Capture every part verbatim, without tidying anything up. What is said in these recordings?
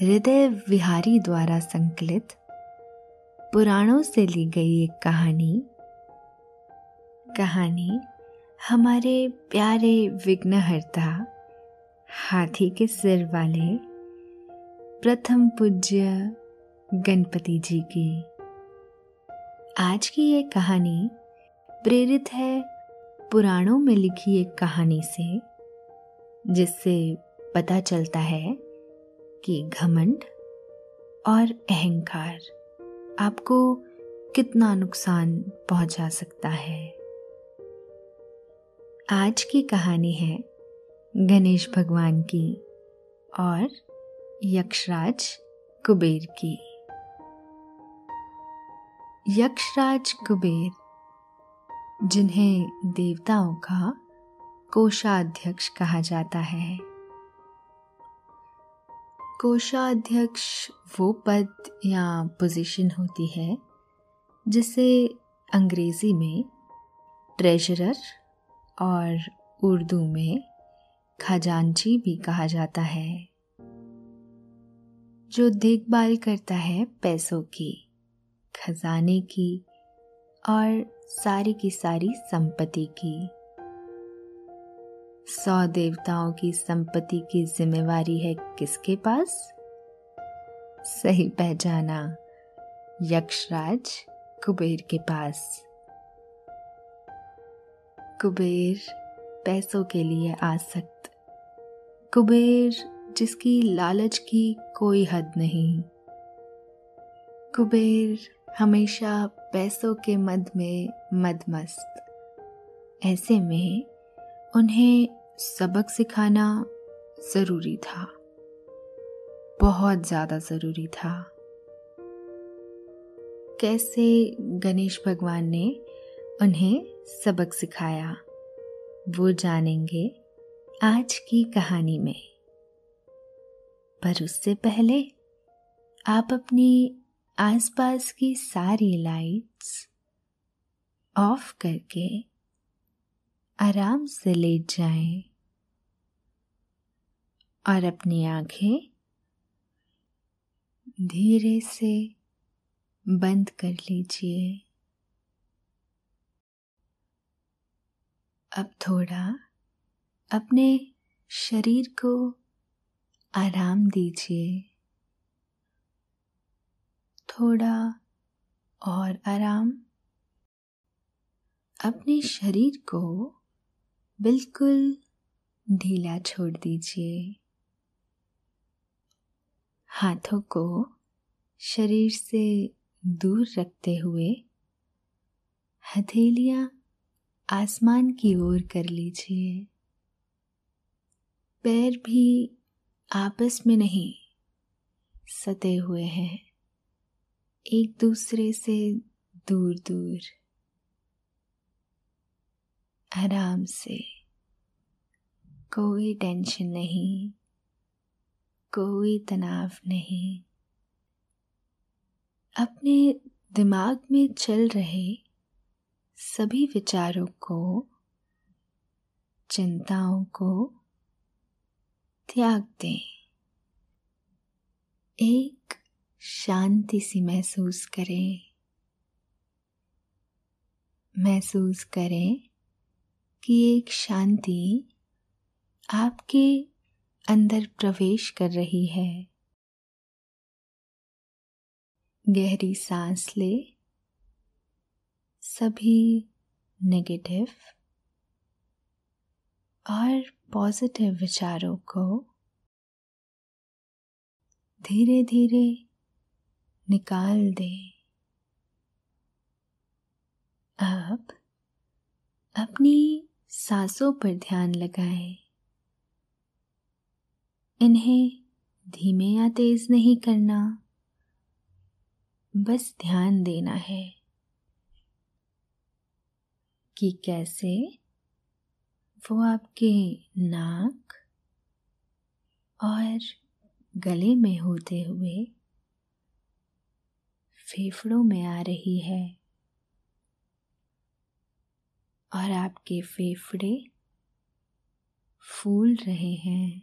रिदे विहारी द्वारा संकलित पुराणों से ली गई एक कहानी कहानी हमारे प्यारे विघ्नहर्ता हाथी के सिर वाले प्रथम पूज्य गणपति जी की। आज की ये कहानी प्रेरित है पुराणों में लिखी एक कहानी से, जिससे पता चलता है कि घमंड और अहंकार आपको कितना नुकसान पहुंचा सकता है। आज की कहानी है गणेश भगवान की और यक्षराज कुबेर की। यक्षराज कुबेर, जिन्हें देवताओं का कोषाध्यक्ष कहा जाता है। कोषाध्यक्ष वो पद या पोजीशन होती है जिसे अंग्रेजी में ट्रेजरर और उर्दू में खजांची भी कहा जाता है, जो देखभाल करता है पैसों की, खजाने की और सारी की सारी संपत्ति की। सौ देवताओं की संपत्ति की जिम्मेवारी है किसके पास? सही पहचाना, यक्षराज कुबेर के पास। कुबेर पैसों के लिए आसक्त, कुबेर जिसकी लालच की कोई हद नहीं, कुबेर हमेशा पैसों के मद में मदमस्त। ऐसे में उन्हें सबक सिखाना ज़रूरी था, बहुत ज़्यादा ज़रूरी था। कैसे गणेश भगवान ने उन्हें सबक सिखाया, वो जानेंगे आज की कहानी में। पर उससे पहले आप अपनी आसपास की सारी लाइट्स ऑफ करके आराम से लेट जाएं और अपनी आंखें धीरे से बंद कर लीजिए। अब थोड़ा अपने शरीर को आराम दीजिए, थोड़ा और आराम। अपने शरीर को बिल्कुल ढीला छोड़ दीजिए। हाथों को शरीर से दूर रखते हुए हथेलियां आसमान की ओर कर लीजिए। पैर भी आपस में नहीं सटे हुए हैं, एक दूसरे से दूर दूर। आराम से, कोई टेंशन नहीं, कोई तनाव नहीं। अपने दिमाग में चल रहे सभी विचारों को, चिंताओं को त्याग दें। एक शांति सी महसूस करें, महसूस करें कि एक शांति आपके अंदर प्रवेश कर रही है। गहरी सांस ले, सभी नेगेटिव और पॉजिटिव विचारों को धीरे धीरे निकाल दें। अब अपनी सांसों पर ध्यान लगाएं। इन्हें धीमे या तेज नहीं करना, बस ध्यान देना है कि कैसे वो आपके नाक और गले में होते हुए फेफड़ों में आ रही है और आपके फेफड़े फूल रहे हैं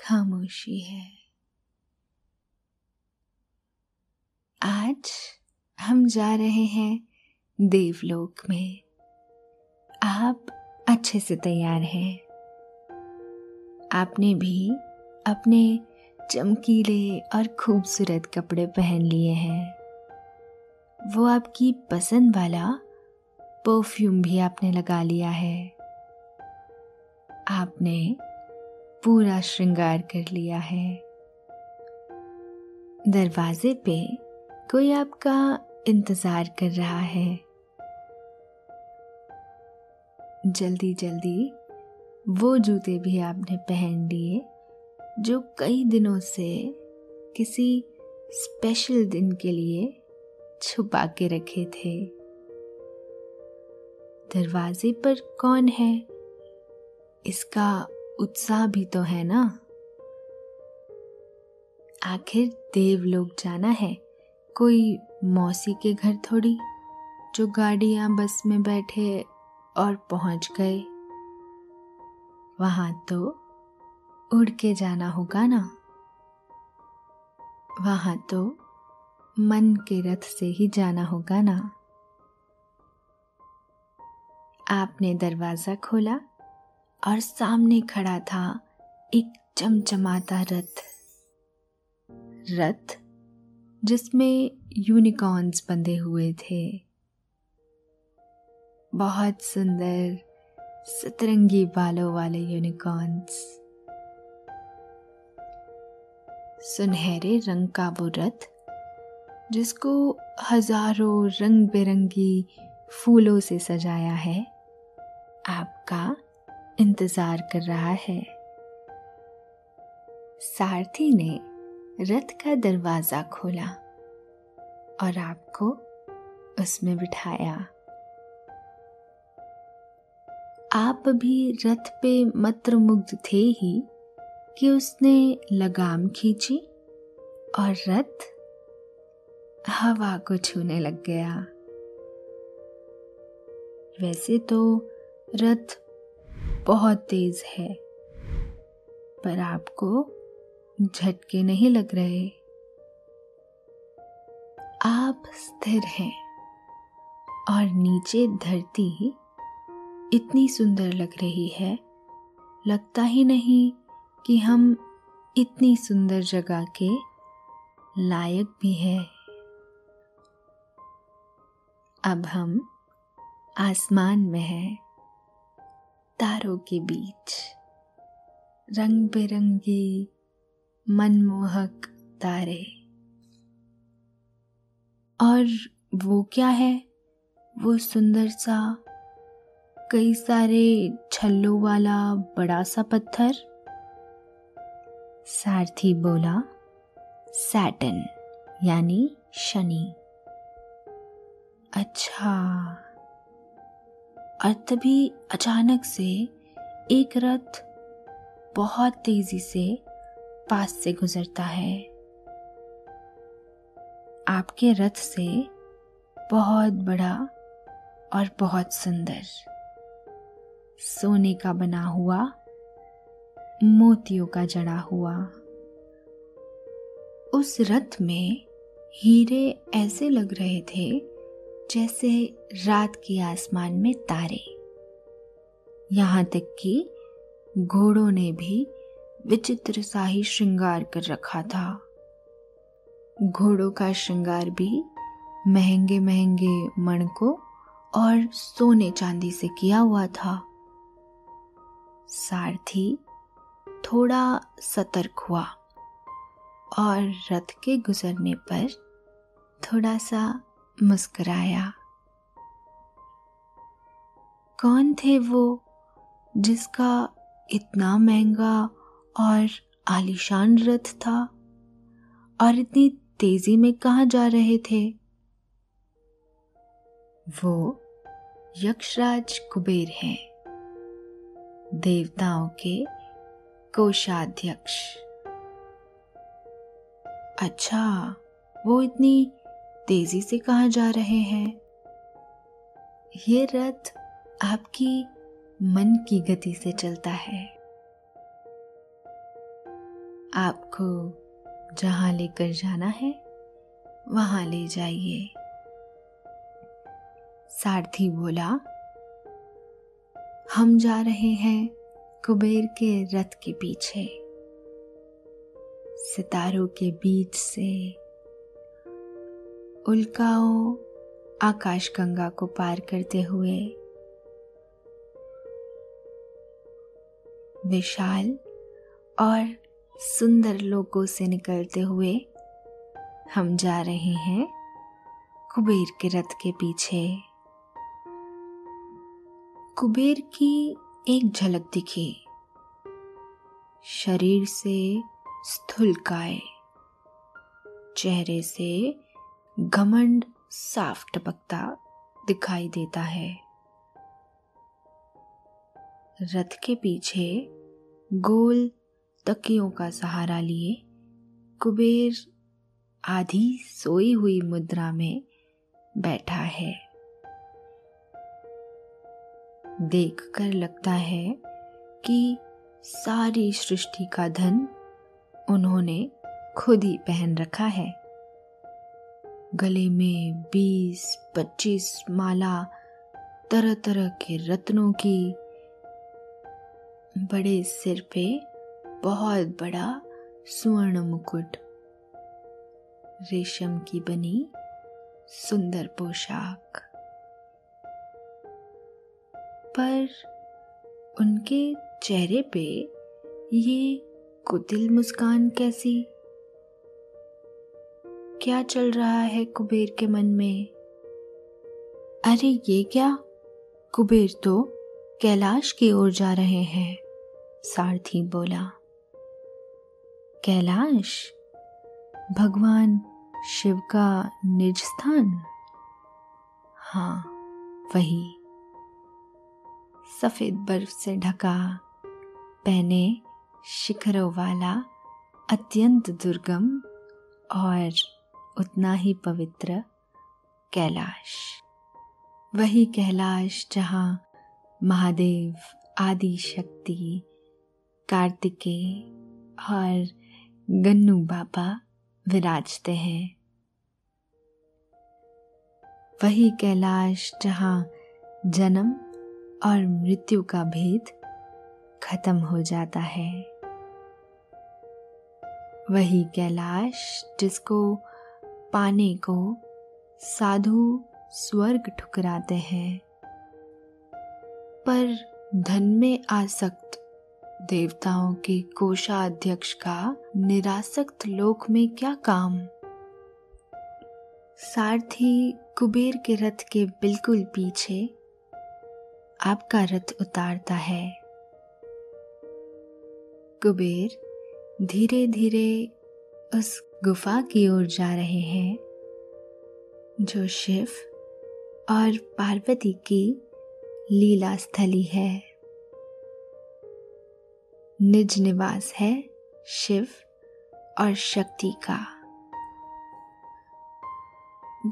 खामोशी है। आज हम जा रहे हैं देवलोक में। आप अच्छे से तैयार हैं। आपने भी अपने चमकीले और खूबसूरत कपड़े पहन लिए हैं। वो आपकी पसंद वाला परफ्यूम भी आपने लगा लिया है। आपने पूरा श्रृंगार कर लिया है। दरवाजे पे कोई आपका इंतजार कर रहा है। जल्दी जल्दी वो जूते भी आपने पहन लिए जो कई दिनों से किसी स्पेशल दिन के लिए छुपा के रखे थे। दरवाजे पर कौन है, इसका उत्साह भी तो है ना। आखिर देवलोक जाना है, कोई मौसी के घर थोड़ी जो गाड़ियां बस में बैठे और पहुंच गए। वहां तो उड़ के जाना होगा ना। वहां तो मन के रथ से ही जाना होगा ना। आपने दरवाजा खोला और सामने खड़ा था एक चमचमाता रथ। रथ जिसमें यूनिकॉर्न्स बंधे हुए थे। बहुत सुंदर सतरंगी बालों वाले यूनिकॉर्न्स। सुनहरे रंग का वो रथ जिसको हजारों रंग बिरंगी फूलों से सजाया है, आपका इंतजार कर रहा है। सारथी ने रथ का दरवाजा खोला और आपको उसमें बिठाया। आप भी रथ पे मंत्रमुग्ध थे ही कि उसने लगाम खींची और रथ हवा को छूने लग गया। वैसे तो रथ बहुत तेज है, पर आपको झटके नहीं लग रहे। आप स्थिर हैं और नीचे धरती इतनी सुंदर लग रही है, लगता ही नहीं कि हम इतनी सुंदर जगह के लायक भी हैं। अब हम आसमान में हैं, तारों के बीच। रंग बिरंगी मनमोहक तारे। और वो क्या है, वो सुंदर सा कई सारे छल्लों वाला बड़ा सा पत्थर? सारथी बोला, सैटर्न यानी शनि। अच्छा। और तभी अचानक से एक रथ बहुत तेजी से पास से गुजरता है। आपके रथ से बहुत बड़ा और बहुत सुंदर सोने का बना हुआ, मोतियों का जड़ा हुआ, उस रथ में हीरे ऐसे लग रहे थे जैसे रात के आसमान में तारे। यहाँ तक कि घोड़ों ने भी विचित्र सा ही श्रृंगार कर रखा था। घोड़ों का श्रृंगार भी महंगे महंगे मणकों और सोने चांदी से किया हुआ था। सारथी थोड़ा सतर्क हुआ और रथ के गुजरने पर थोड़ा सा मुस्कुराया। कौन थे वो जिसका इतना महंगा और आलीशान रथ था और इतनी तेजी में कहाँ जा रहे थे? वो यक्षराज कुबेर हैं, देवताओं के कोषाध्यक्ष। अच्छा, वो इतनी तेजी से कहाँ जा रहे हैं? ये रथ आपकी मन की गति से चलता है। आपको जहाँ लेकर जाना है वहाँ ले जाइए। सारथी बोला, हम जा रहे हैं कुबेर के रथ के पीछे, सितारों के बीच से, उल्काओं आकाशगंगा को पार करते हुए। विशाल और सुंदर लोकों से निकलते हुए हम जा रहे हैं कुबेर के रथ के पीछे। कुबेर की एक झलक दिखी, शरीर से स्थूलकाय, चेहरे से घमंड साफ टपकता दिखाई देता है। रथ के पीछे गोल तकियों का सहारा लिए कुबेर आधी सोई हुई मुद्रा में बैठा है। देखकर लगता है कि सारी सृष्टि का धन उन्होंने खुद ही पहन रखा है। गले में बीस पच्चीस माला तरह तरह के रत्नों की, बड़े सिर पे बहुत बड़ा स्वर्ण मुकुट, रेशम की बनी सुंदर पोशाक। पर उनके चेहरे पे ये कुतिल मुस्कान कैसी? क्या चल रहा है कुबेर के मन में? अरे ये क्या, कुबेर तो कैलाश की ओर जा रहे हैं, सारथी बोला। कैलाश, भगवान शिव का निज स्थान? हाँ, वही। सफेद बर्फ से ढका, पहने शिखरों वाला, अत्यंत दुर्गम और उतना ही पवित्र कैलाश। वही कैलाश जहाँ महादेव, आदि शक्ति, कार्तिकेय और गन्नू बाबा विराजते हैं। वही कैलाश जहाँ जन्म और मृत्यु का भेद खत्म हो जाता है। वही कैलाश जिसको पाने को साधु स्वर्ग ठुकराते हैं, पर धन में आसक्त देवताओं के कोषाध्यक्ष का निरासक्त लोक में क्या काम? सारथी कुबेर के रथ के बिल्कुल पीछे आपका रथ उतारता है। कुबेर धीरे धीरे उस गुफा की ओर जा रहे हैं जो शिव और पार्वती की लीला स्थली है। निज निवास है शिव और शक्ति का।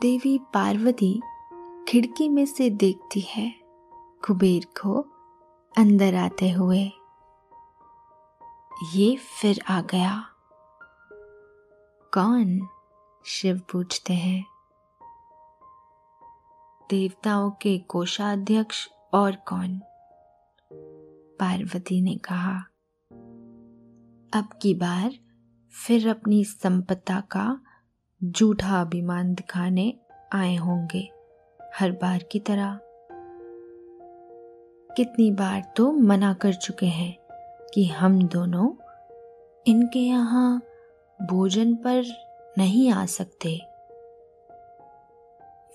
देवी पार्वती खिड़की में से देखती है कुबेर को अंदर आते हुए। ये फिर आ गया। कौन? शिव पूछते हैं। देवताओं के कोषाध्यक्ष और कौन? पार्वती ने कहा। अब की बार फिर अपनी संपदा का झूठा अभिमान दिखाने आए होंगे, हर बार की तरह। कितनी बार तो मना कर चुके हैं कि हम दोनों इनके यहाँ भोजन पर नहीं आ सकते,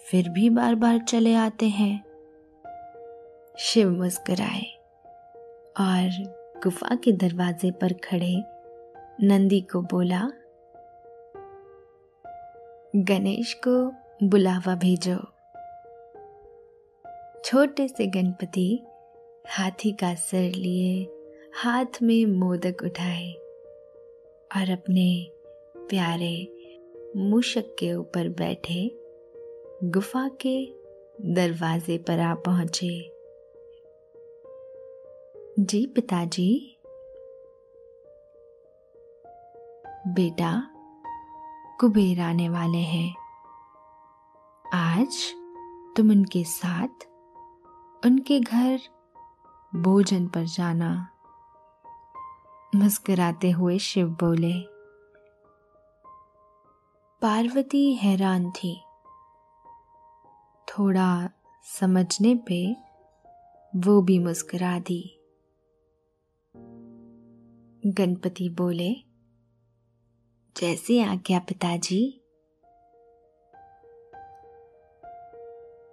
फिर भी बार बार चले आते हैं। शिव मुस्कुराए और गुफा के दरवाजे पर खड़े नंदी को बोला, गणेश को बुलावा भेजो। छोटे से गणपति हाथी का सर लिए, हाथ में मोदक उठाए और अपने प्यारे मूषक के ऊपर बैठे गुफा के दरवाजे पर आ पहुंचे। जी पिताजी। बेटा, कुबेर आने वाले हैं। आज तुम उनके साथ उनके घर भोजन पर जाना। मुस्कुराते हुए शिव बोले। पार्वती हैरान थी। थोड़ा समझने पे वो भी मुस्कुरा दी। गणपति बोले, जैसी आज्ञा पिताजी।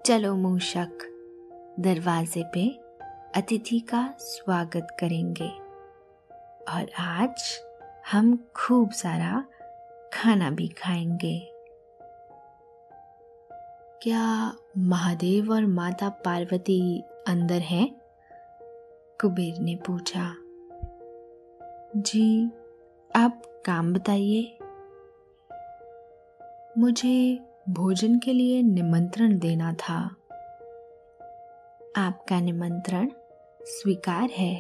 चलो मूषक, दरवाजे पे अतिथि का स्वागत करेंगे और आज हम खूब सारा खाना भी खाएंगे। क्या महादेव और माता पार्वती अंदर हैं? कुबेर ने पूछा। जी, आप काम बताइए। मुझे भोजन के लिए निमंत्रण देना था। आपका निमंत्रण स्वीकार है।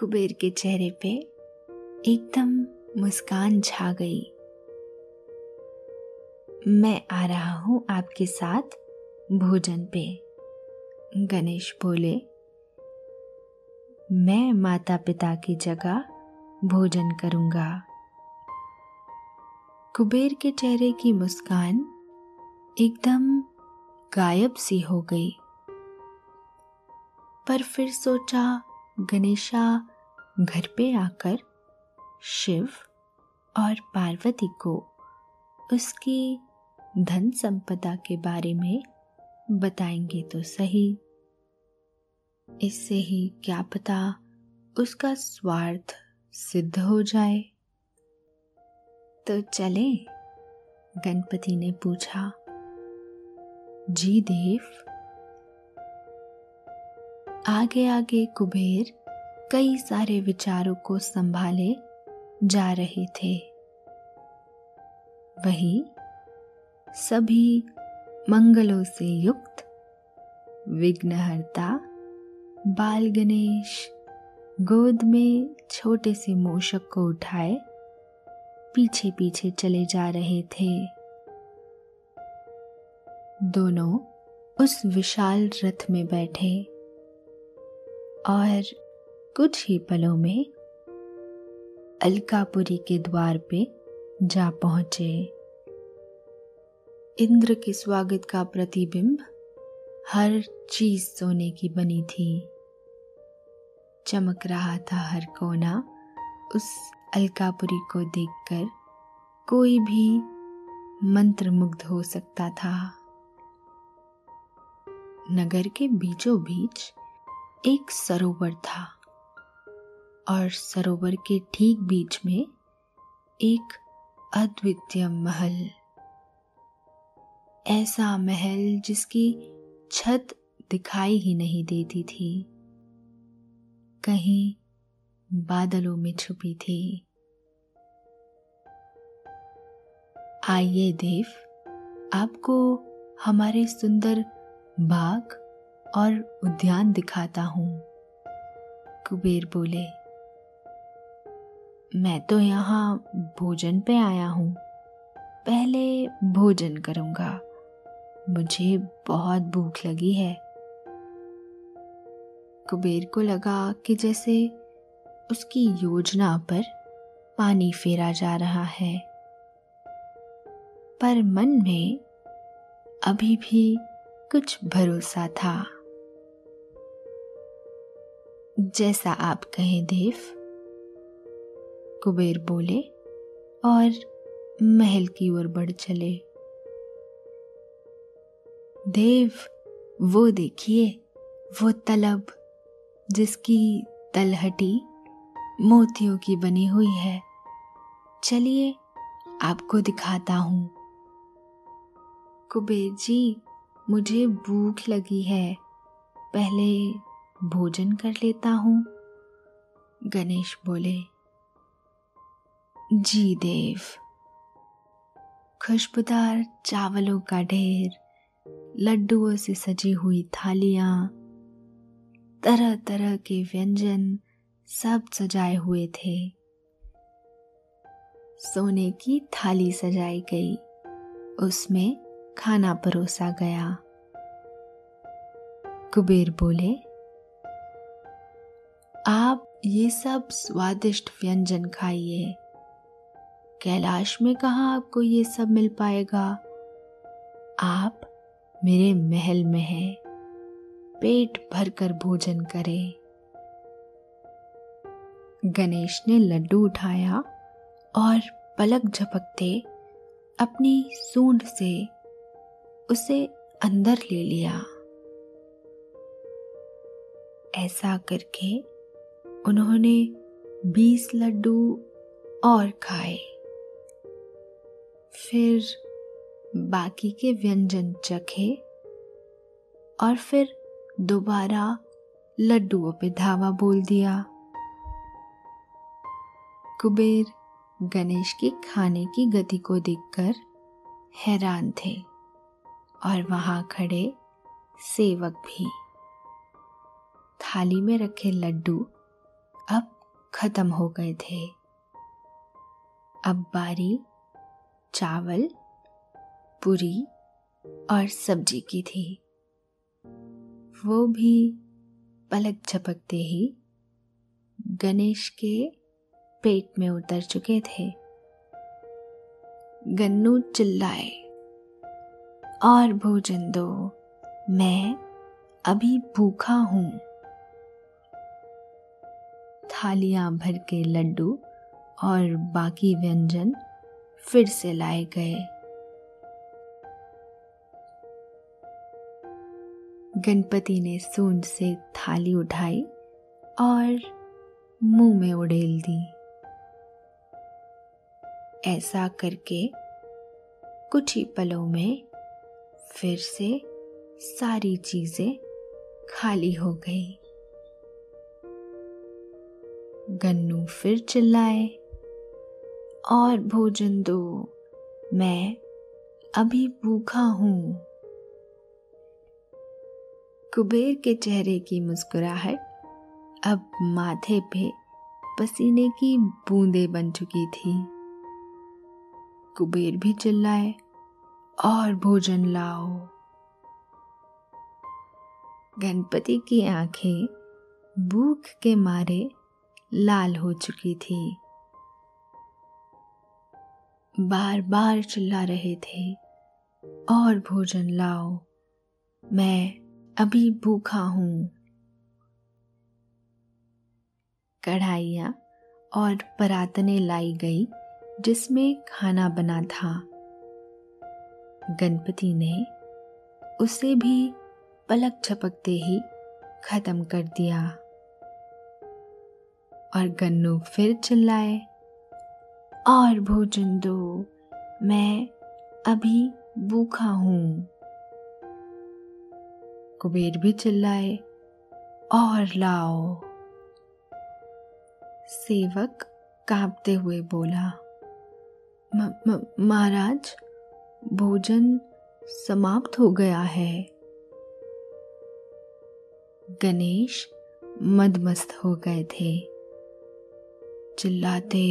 कुबेर के चेहरे पे एकदम मुस्कान छा गई। मैं आ रहा हूं आपके साथ भोजन पे। गणेश बोले, मैं माता पिता की जगह भोजन करूंगा। कुबेर के चेहरे की मुस्कान एकदम गायब सी हो गई। पर फिर सोचा, गणेशा घर पे आकर शिव और पार्वती को उसकी धन संपदा के बारे में बताएंगे तो सही। इससे ही क्या पता उसका स्वार्थ सिद्ध हो जाए। तो चले? गणपति ने पूछा। जी देव। आगे आगे कुबेर कई सारे विचारों को संभाले जा रहे थे। वही सभी मंगलों से युक्त विघ्नहर्ता बाल गणेश गोद में छोटे से मूषक को उठाए पीछे पीछे चले जा रहे थे। दोनों उस विशाल रथ में बैठे और कुछ ही पलों में अलकापुरी के द्वार पे जा पहुंचे। इंद्र के स्वागत का प्रतिबिंब हर चीज सोने की बनी थी। चमक रहा था हर कोना। उस अलकापुरी को देखकर कोई भी मंत्रमुग्ध हो सकता था। नगर के बीचों बीच एक सरोवर था और सरोवर के ठीक बीच में एक अद्वितीय महल। ऐसा महल जिसकी छत दिखाई ही नहीं देती थी। कहीं बादलों में छुपी थी। आइए देव, आपको हमारे सुंदर बाग और उद्यान दिखाता हूँ, कुबेर बोले। मैं तो यहाँ भोजन पे आया हूँ, पहले भोजन करूँगा, मुझे बहुत भूख लगी है। कुबेर को लगा कि जैसे उसकी योजना पर पानी फेरा जा रहा है, पर मन में अभी भी कुछ भरोसा था। जैसा आप कहें देव, कुबेर बोले और महल की ओर बढ़ चले। देव, वो देखिए, वो तलब जिसकी तलहटी मोतियों की बनी हुई है, चलिए आपको दिखाता हूँ। कुबेर जी, मुझे भूख लगी है, पहले भोजन कर लेता हूँ, गणेश बोले। जी देव। खुशबूदार चावलों का ढेर, लड्डुओं से सजी हुई थालियाँ, तरह तरह के व्यंजन सब सजाए हुए थे। सोने की थाली सजाई गई, उसमें खाना परोसा गया। कुबेर बोले, आप ये सब स्वादिष्ट व्यंजन खाइए, कैलाश में कहाँ आपको ये सब मिल पाएगा, आप मेरे महल में है, पेट भरकर भोजन करें। गणेश ने लड्डू उठाया और पलक झपकते अपनी सूंड से उसे अंदर ले लिया। ऐसा करके उन्होंने बीस लड्डू और खाए, फिर बाकी के व्यंजन चखे और फिर दोबारा लड्डुओं पे धावा बोल दिया। कुबेर गणेश के खाने की गति को देखकर हैरान थे और वहां खड़े सेवक भी। थाली में रखे लड्डू अब खत्म हो गए थे। अब बारी चावल, पूरी और सब्जी की थी, वो भी पलक झपकते ही गणेश के पेट में उतर चुके थे। गन्नू चिल्लाए, और भोजन दो, मैं अभी भूखा हूं। थालियां भर के लड्डू और बाकी व्यंजन फिर से लाए गए। गणपति ने सूंड से थाली उठाई और मुंह में उड़ेल दी। ऐसा करके कुछ ही पलों में फिर से सारी चीजें खाली हो गई। गन्नू फिर चिल्लाए, और भोजन दो, मैं अभी भूखा हूं। कुबेर के चेहरे की मुस्कुराहट अब माथे पे पसीने की बूंदें बन चुकी थी। कुबेर भी चिल्लाए, और भोजन लाओ। गणपति की आंखें भूख के मारे लाल हो चुकी थी। बार बार चिल्ला रहे थे, और भोजन लाओ, मैं अभी भूखा हूं। कढ़ाइयाँ और परातने लाई गई जिसमें खाना बना था। गणपति ने उसे भी पलक झपकते ही खत्म कर दिया और गन्नू फिर चिल्लाए, और भोजन दो, मैं अभी भूखा हूँ। कुबेर भी चिल्लाए, और लाओ। सेवक कांपते हुए बोला, महाराज भोजन समाप्त हो गया है। गणेश मदमस्त हो गए थे, चिल्लाते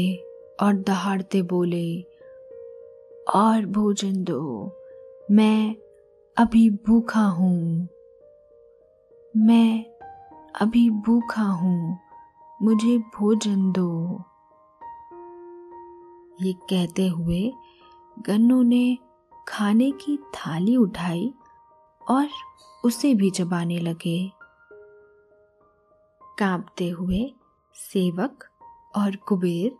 और दहाड़ते बोले, और भोजन दो, मैं अभी भूखा हूँ, मैं अभी भूखा हूँ, मुझे भोजन दो। ये कहते हुए गन्नू ने खाने की थाली उठाई और उसे भी चबाने लगे। कांपते हुए सेवक और कुबेर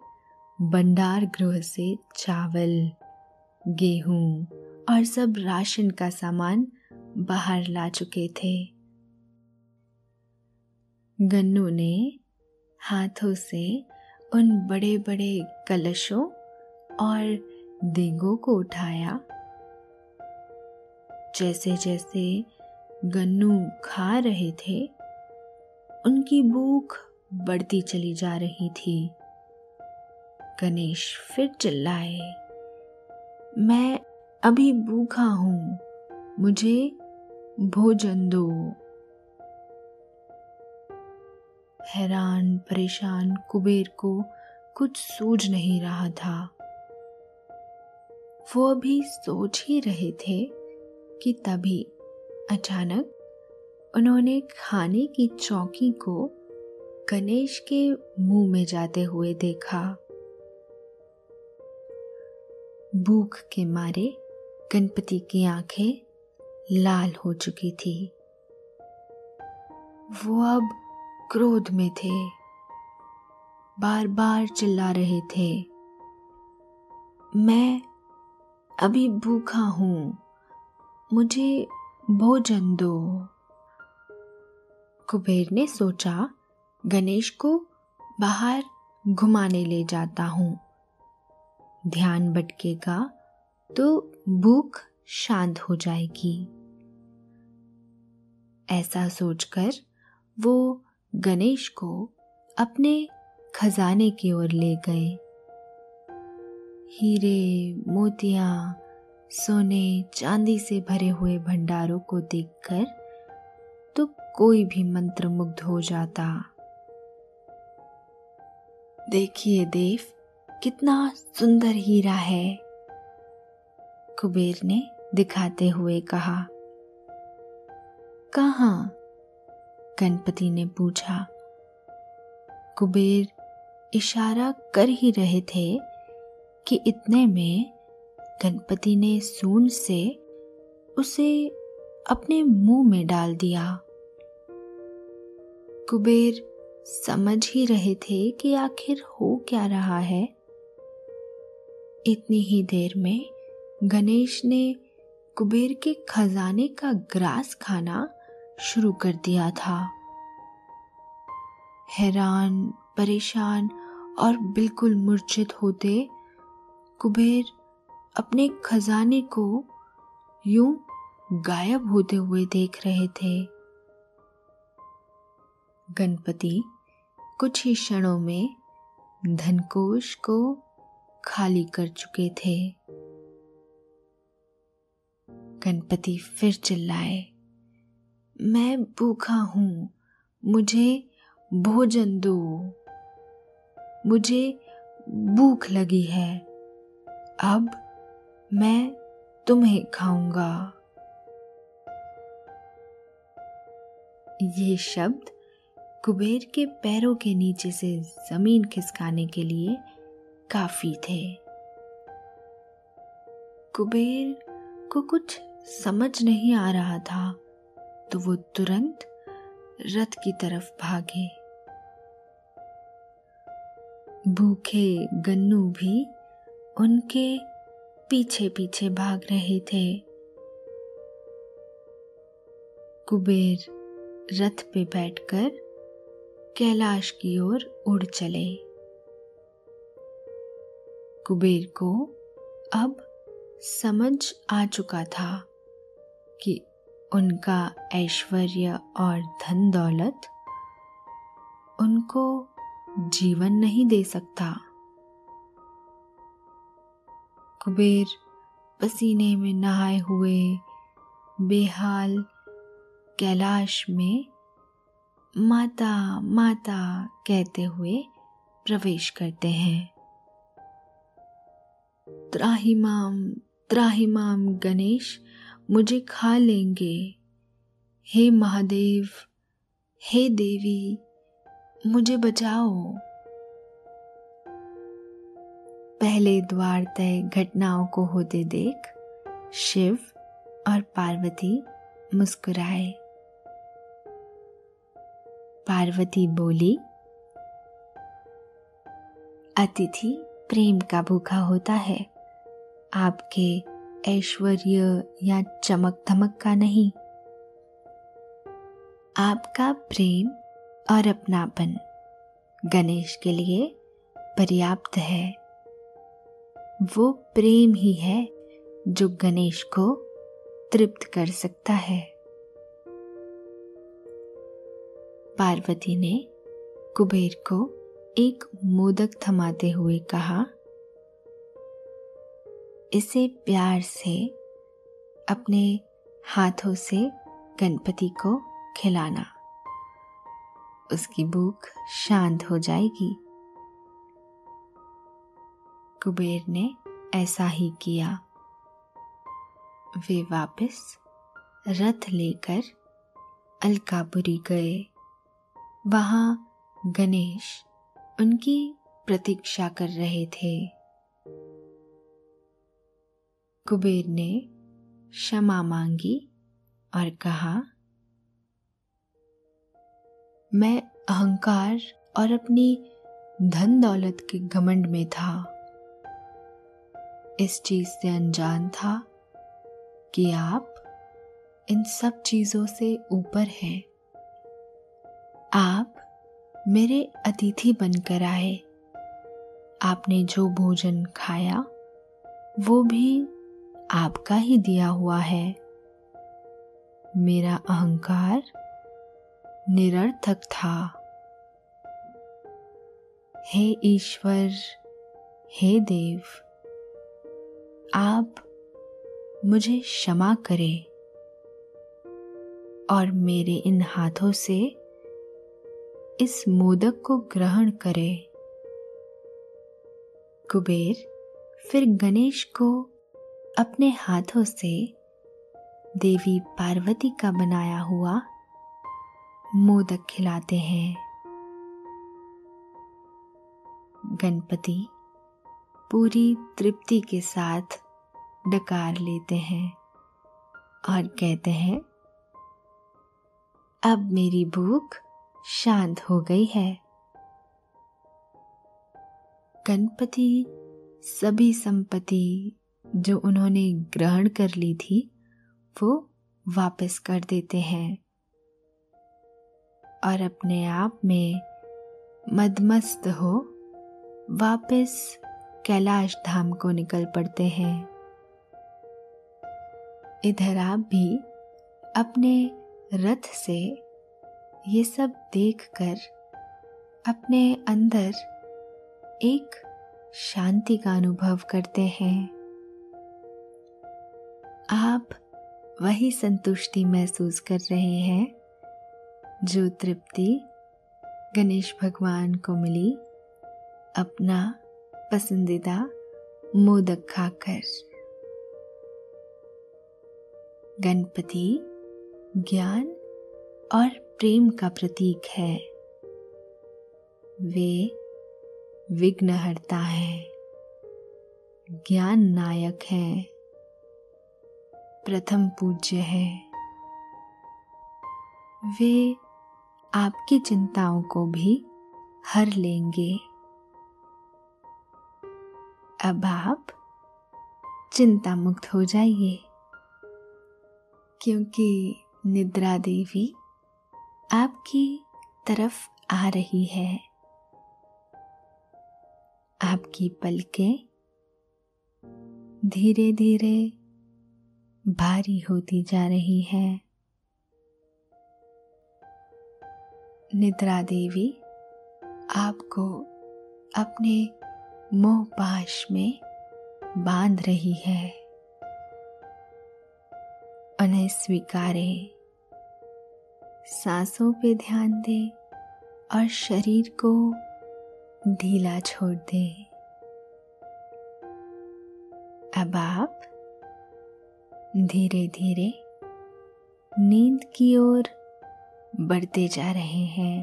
भंडार गृह से चावल, गेहूं और सब राशन का सामान बाहर ला चुके थे। गन्नू ने हाथों से उन बड़े बड़े कलशों और देगों को उठाया। जैसे जैसे गन्नू खा रहे थे, उनकी भूख बढ़ती चली जा रही थी। गणेश फिर चिल्लाए, मैं अभी भूखा हूँ, मुझे भोजन दो। हैरान परेशान कुबेर को कुछ सूझ नहीं रहा था। वो अभी सोच ही रहे थे कि तभी अचानक उन्होंने खाने की चौकी को गणेश के मुंह में जाते हुए देखा। भूख के मारे गणपति की आंखें लाल हो चुकी थी। वो अब क्रोध में थे, बार बार चिल्ला रहे थे, मैं अभी भूखा हूँ, मुझे भोजन दो। कुबेर ने सोचा, गणेश को बाहर घुमाने ले जाता हूँ, ध्यान भटकेगा तो भूख शांत हो जाएगी। ऐसा सोचकर वो गणेश को अपने खजाने की ओर ले गए। हीरे, मोतियां, सोने चांदी से भरे हुए भंडारों को देखकर तो कोई भी मंत्रमुग्ध हो जाता। देखिए देव, कितना सुंदर हीरा है, कुबेर ने दिखाते हुए कहा। कहाँ? गणपति ने पूछा। कुबेर इशारा कर ही रहे थे कि इतने में गणपति ने सूंड से उसे अपने मुंह में डाल दिया। कुबेर समझ ही रहे थे कि आखिर हो क्या रहा है। इतनी ही देर में गणेश ने कुबेर के खजाने का ग्रास खाना शुरू कर दिया था। हैरान परेशान और बिल्कुल मूर्छित होते कुबेर अपने खजाने को यूं गायब होते हुए देख रहे थे। गणपति कुछ ही क्षणों में धनकोष को खाली कर चुके थे। गणपति फिर चिल्लाए, मैं भूखा हूँ, मुझे भोजन दो, मुझे भूख लगी है, अब मैं तुम्हें खाऊंगा। ये शब्द कुबेर के पैरों के नीचे से जमीन खिसकाने के लिए काफी थे। कुबेर को कुछ समझ नहीं आ रहा था तो वो तुरंत रथ की तरफ भागे। भूखे गन्नू भी उनके पीछे पीछे भाग रहे थे। कुबेर रथ पे बैठकर कैलाश की ओर उड़ चले। कुबेर को अब समझ आ चुका था कि उनका ऐश्वर्य और धन दौलत उनको जीवन नहीं दे सकता। कुबेर पसीने में नहाए हुए बेहाल कैलाश में माता माता कहते हुए प्रवेश करते हैं। त्राहि माम त्राहि माम गणेश, मुझे खा लेंगे। हे महादेव, हे देवी, मुझे बचाओ। पहले द्वार तय घटनाओं को होते देख शिव और पार्वती मुस्कुराए। पार्वती बोली, अतिथि प्रेम का भूखा होता है, आपके ऐश्वर्य या चमक धमक का नहीं। आपका प्रेम और अपनापन गणेश के लिए पर्याप्त है। वो प्रेम ही है जो गणेश को तृप्त कर सकता है। पार्वती ने कुबेर को एक मोदक थमाते हुए कहा, इसे प्यार से अपने हाथों से गणपति को खिलाना, उसकी भूख शांत हो जाएगी। कुबेर ने ऐसा ही किया। वे वापस रथ लेकर अलकापुरी गए। वहां गणेश उनकी प्रतीक्षा कर रहे थे। कुबेर ने क्षमा मांगी और कहा, मैं अहंकार और अपनी धन दौलत के घमंड में था। इस चीज से अनजान था कि आप इन सब चीजों से ऊपर हैं। आप मेरे अतिथि बनकर आए। आपने जो भोजन खाया वो भी आपका ही दिया हुआ है। मेरा अहंकार निरर्थक था। हे ईश्वर, हे देव, आप मुझे क्षमा करें और मेरे इन हाथों से इस मोदक को ग्रहण करें। कुबेर फिर गणेश को अपने हाथों से देवी पार्वती का बनाया हुआ मोदक खिलाते हैं। गणपति पूरी तृप्ति के साथ डकार लेते हैं और कहते हैं, अब मेरी भूख शांत हो गई है। गणपति सभी संपत्ति जो उन्होंने ग्रहण कर ली थी वो वापस कर देते हैं और अपने आप में मदमस्त हो वापस कैलाश धाम को निकल पड़ते हैं। इधर आप भी अपने रथ से ये सब देखकर अपने अंदर एक शांति का अनुभव करते हैं। आप वही संतुष्टि महसूस कर रहे हैं जो तृप्ति गणेश भगवान को मिली अपना पसंदीदा मोदक खाकर। गणपति ज्ञान और प्रेम का प्रतीक है। वे विघ्नहर्ता हैं, ज्ञान नायक हैं, प्रथम पूज्य हैं। वे आपकी चिंताओं को भी हर लेंगे। अब आप चिंता मुक्त हो जाइए, क्योंकि निद्रा देवी आपकी तरफ आ रही है। आपकी पलकें धीरे धीरे भारी होती जा रही है। निद्रा देवी आपको अपने मोह पाश में बांध रही है। उन्हें स्वीकारें, सांसों पे ध्यान दें और शरीर को ढीला छोड़ दें। अब आप धीरे धीरे नींद की ओर बढ़ते जा रहे हैं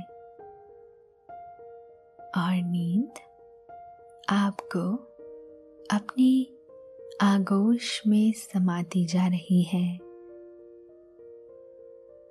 और नींद आपको अपनी आगोश में समाती जा रही है,